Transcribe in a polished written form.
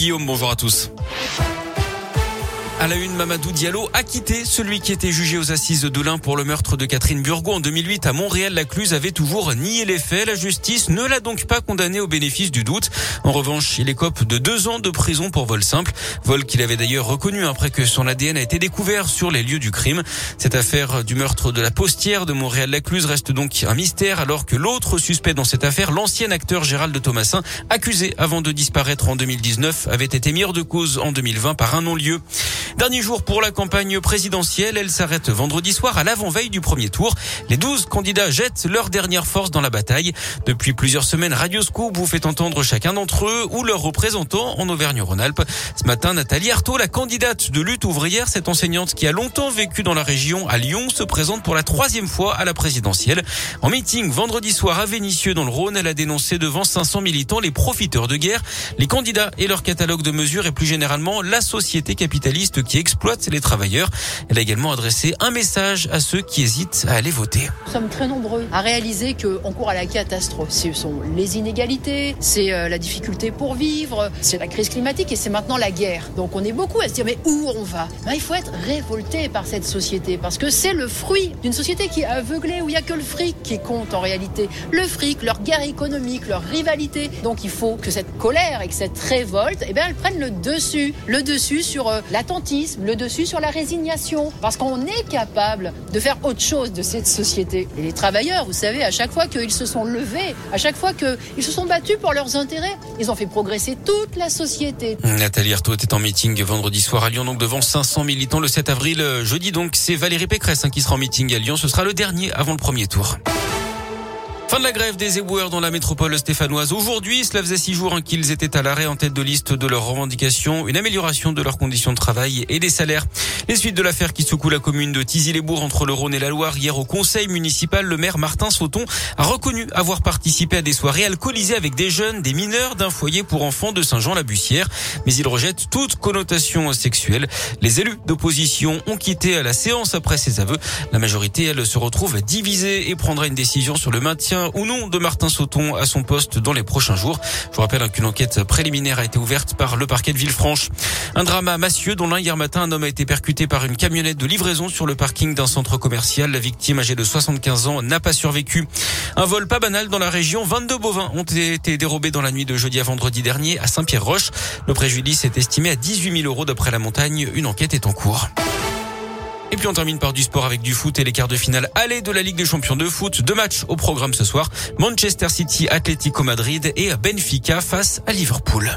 Guillaume, bonjour à tous. À la une, Mamadou Diallo a quitté. Celui qui était jugé aux assises de l'Ain pour le meurtre de Catherine Burgot en 2008 à Montréal-la-Cluse avait toujours nié les faits. La justice ne l'a donc pas condamné au bénéfice du doute. En revanche, il écope de 2 ans de prison pour vol simple. Vol qu'il avait d'ailleurs reconnu après que son ADN a été découvert sur les lieux du crime. Cette affaire du meurtre de la postière de Montréal-la-Cluse reste donc un mystère alors que l'autre suspect dans cette affaire, l'ancien acteur Gérald Thomassin, accusé avant de disparaître en 2019, avait été mis hors de cause en 2020 par un non-lieu. Dernier jour pour la campagne présidentielle, elle s'arrête vendredi soir à l'avant-veille du premier tour. Les 12 candidats jettent leur dernière force dans la bataille. Depuis plusieurs semaines, Radio Scoop vous fait entendre chacun d'entre eux ou leurs représentants en Auvergne-Rhône-Alpes. Ce matin, Nathalie Arthaud, la candidate de lutte ouvrière, cette enseignante qui a longtemps vécu dans la région à Lyon, se présente pour la 3e fois à la présidentielle. En meeting vendredi soir à Vénissieux dans le Rhône, elle a dénoncé devant 500 militants les profiteurs de guerre, les candidats et leur catalogue de mesures et plus généralement la société capitaliste qui exploite les travailleurs. Elle a également adressé un message à ceux qui hésitent à aller voter. Nous sommes très nombreux à réaliser qu'on court à la catastrophe. Ce sont les inégalités, c'est la difficulté pour vivre, c'est la crise climatique et c'est maintenant la guerre. Donc on est beaucoup à se dire mais où on va ? Il faut être révolté par cette société parce que c'est le fruit d'une société qui est aveuglée où il n'y a que le fric qui compte en réalité. Le fric, leur guerre économique, leur rivalité. Donc il faut que cette colère et que cette révolte, elles prennent le dessus sur l'attente, le dessus sur la résignation, parce qu'on est capable de faire autre chose de cette société. Et les travailleurs, vous savez, à chaque fois qu'ils se sont levés, à chaque fois qu'ils se sont battus pour leurs intérêts, ils ont fait progresser toute la société. Nathalie Arthaud était en meeting vendredi soir à Lyon, donc devant 500 militants le 7 avril. Jeudi donc, c'est Valérie Pécresse qui sera en meeting à Lyon. Ce sera le dernier avant le premier tour. Fin de la grève des éboueurs dans la métropole stéphanoise. Aujourd'hui, cela faisait 6 jours qu'ils étaient à l'arrêt en tête de liste de leurs revendications, une amélioration de leurs conditions de travail et des salaires. Les suites de l'affaire qui secoue la commune de Tizy-les-Bourgs entre le Rhône et la Loire. Hier au conseil municipal, le maire Martin Sauton a reconnu avoir participé à des soirées alcoolisées avec des jeunes, des mineurs d'un foyer pour enfants de Saint-Jean-la-Bussière. Mais il rejette toute connotation sexuelle. Les élus d'opposition ont quitté la séance après ces aveux. La majorité, elle, se retrouve divisée et prendra une décision sur le maintien ou non de Martin Sauton à son poste dans les prochains jours. Je vous rappelle qu'une enquête préliminaire a été ouverte par le parquet de Villefranche. Un drame à Massieux dont l'un hier matin, un homme a été percuté par une camionnette de livraison sur le parking d'un centre commercial. La victime, âgée de 75 ans, n'a pas survécu. Un vol pas banal dans la région. 22 bovins ont été dérobés dans la nuit de jeudi à vendredi dernier à Saint-Pierre-Roche. Le préjudice est estimé à 18 000 € d'après La Montagne. Une enquête est en cours. Et puis on termine par du sport avec du foot et les quarts de finale aller de la Ligue des champions de foot. 2 matchs au programme ce soir. Manchester City, Atlético Madrid et Benfica face à Liverpool.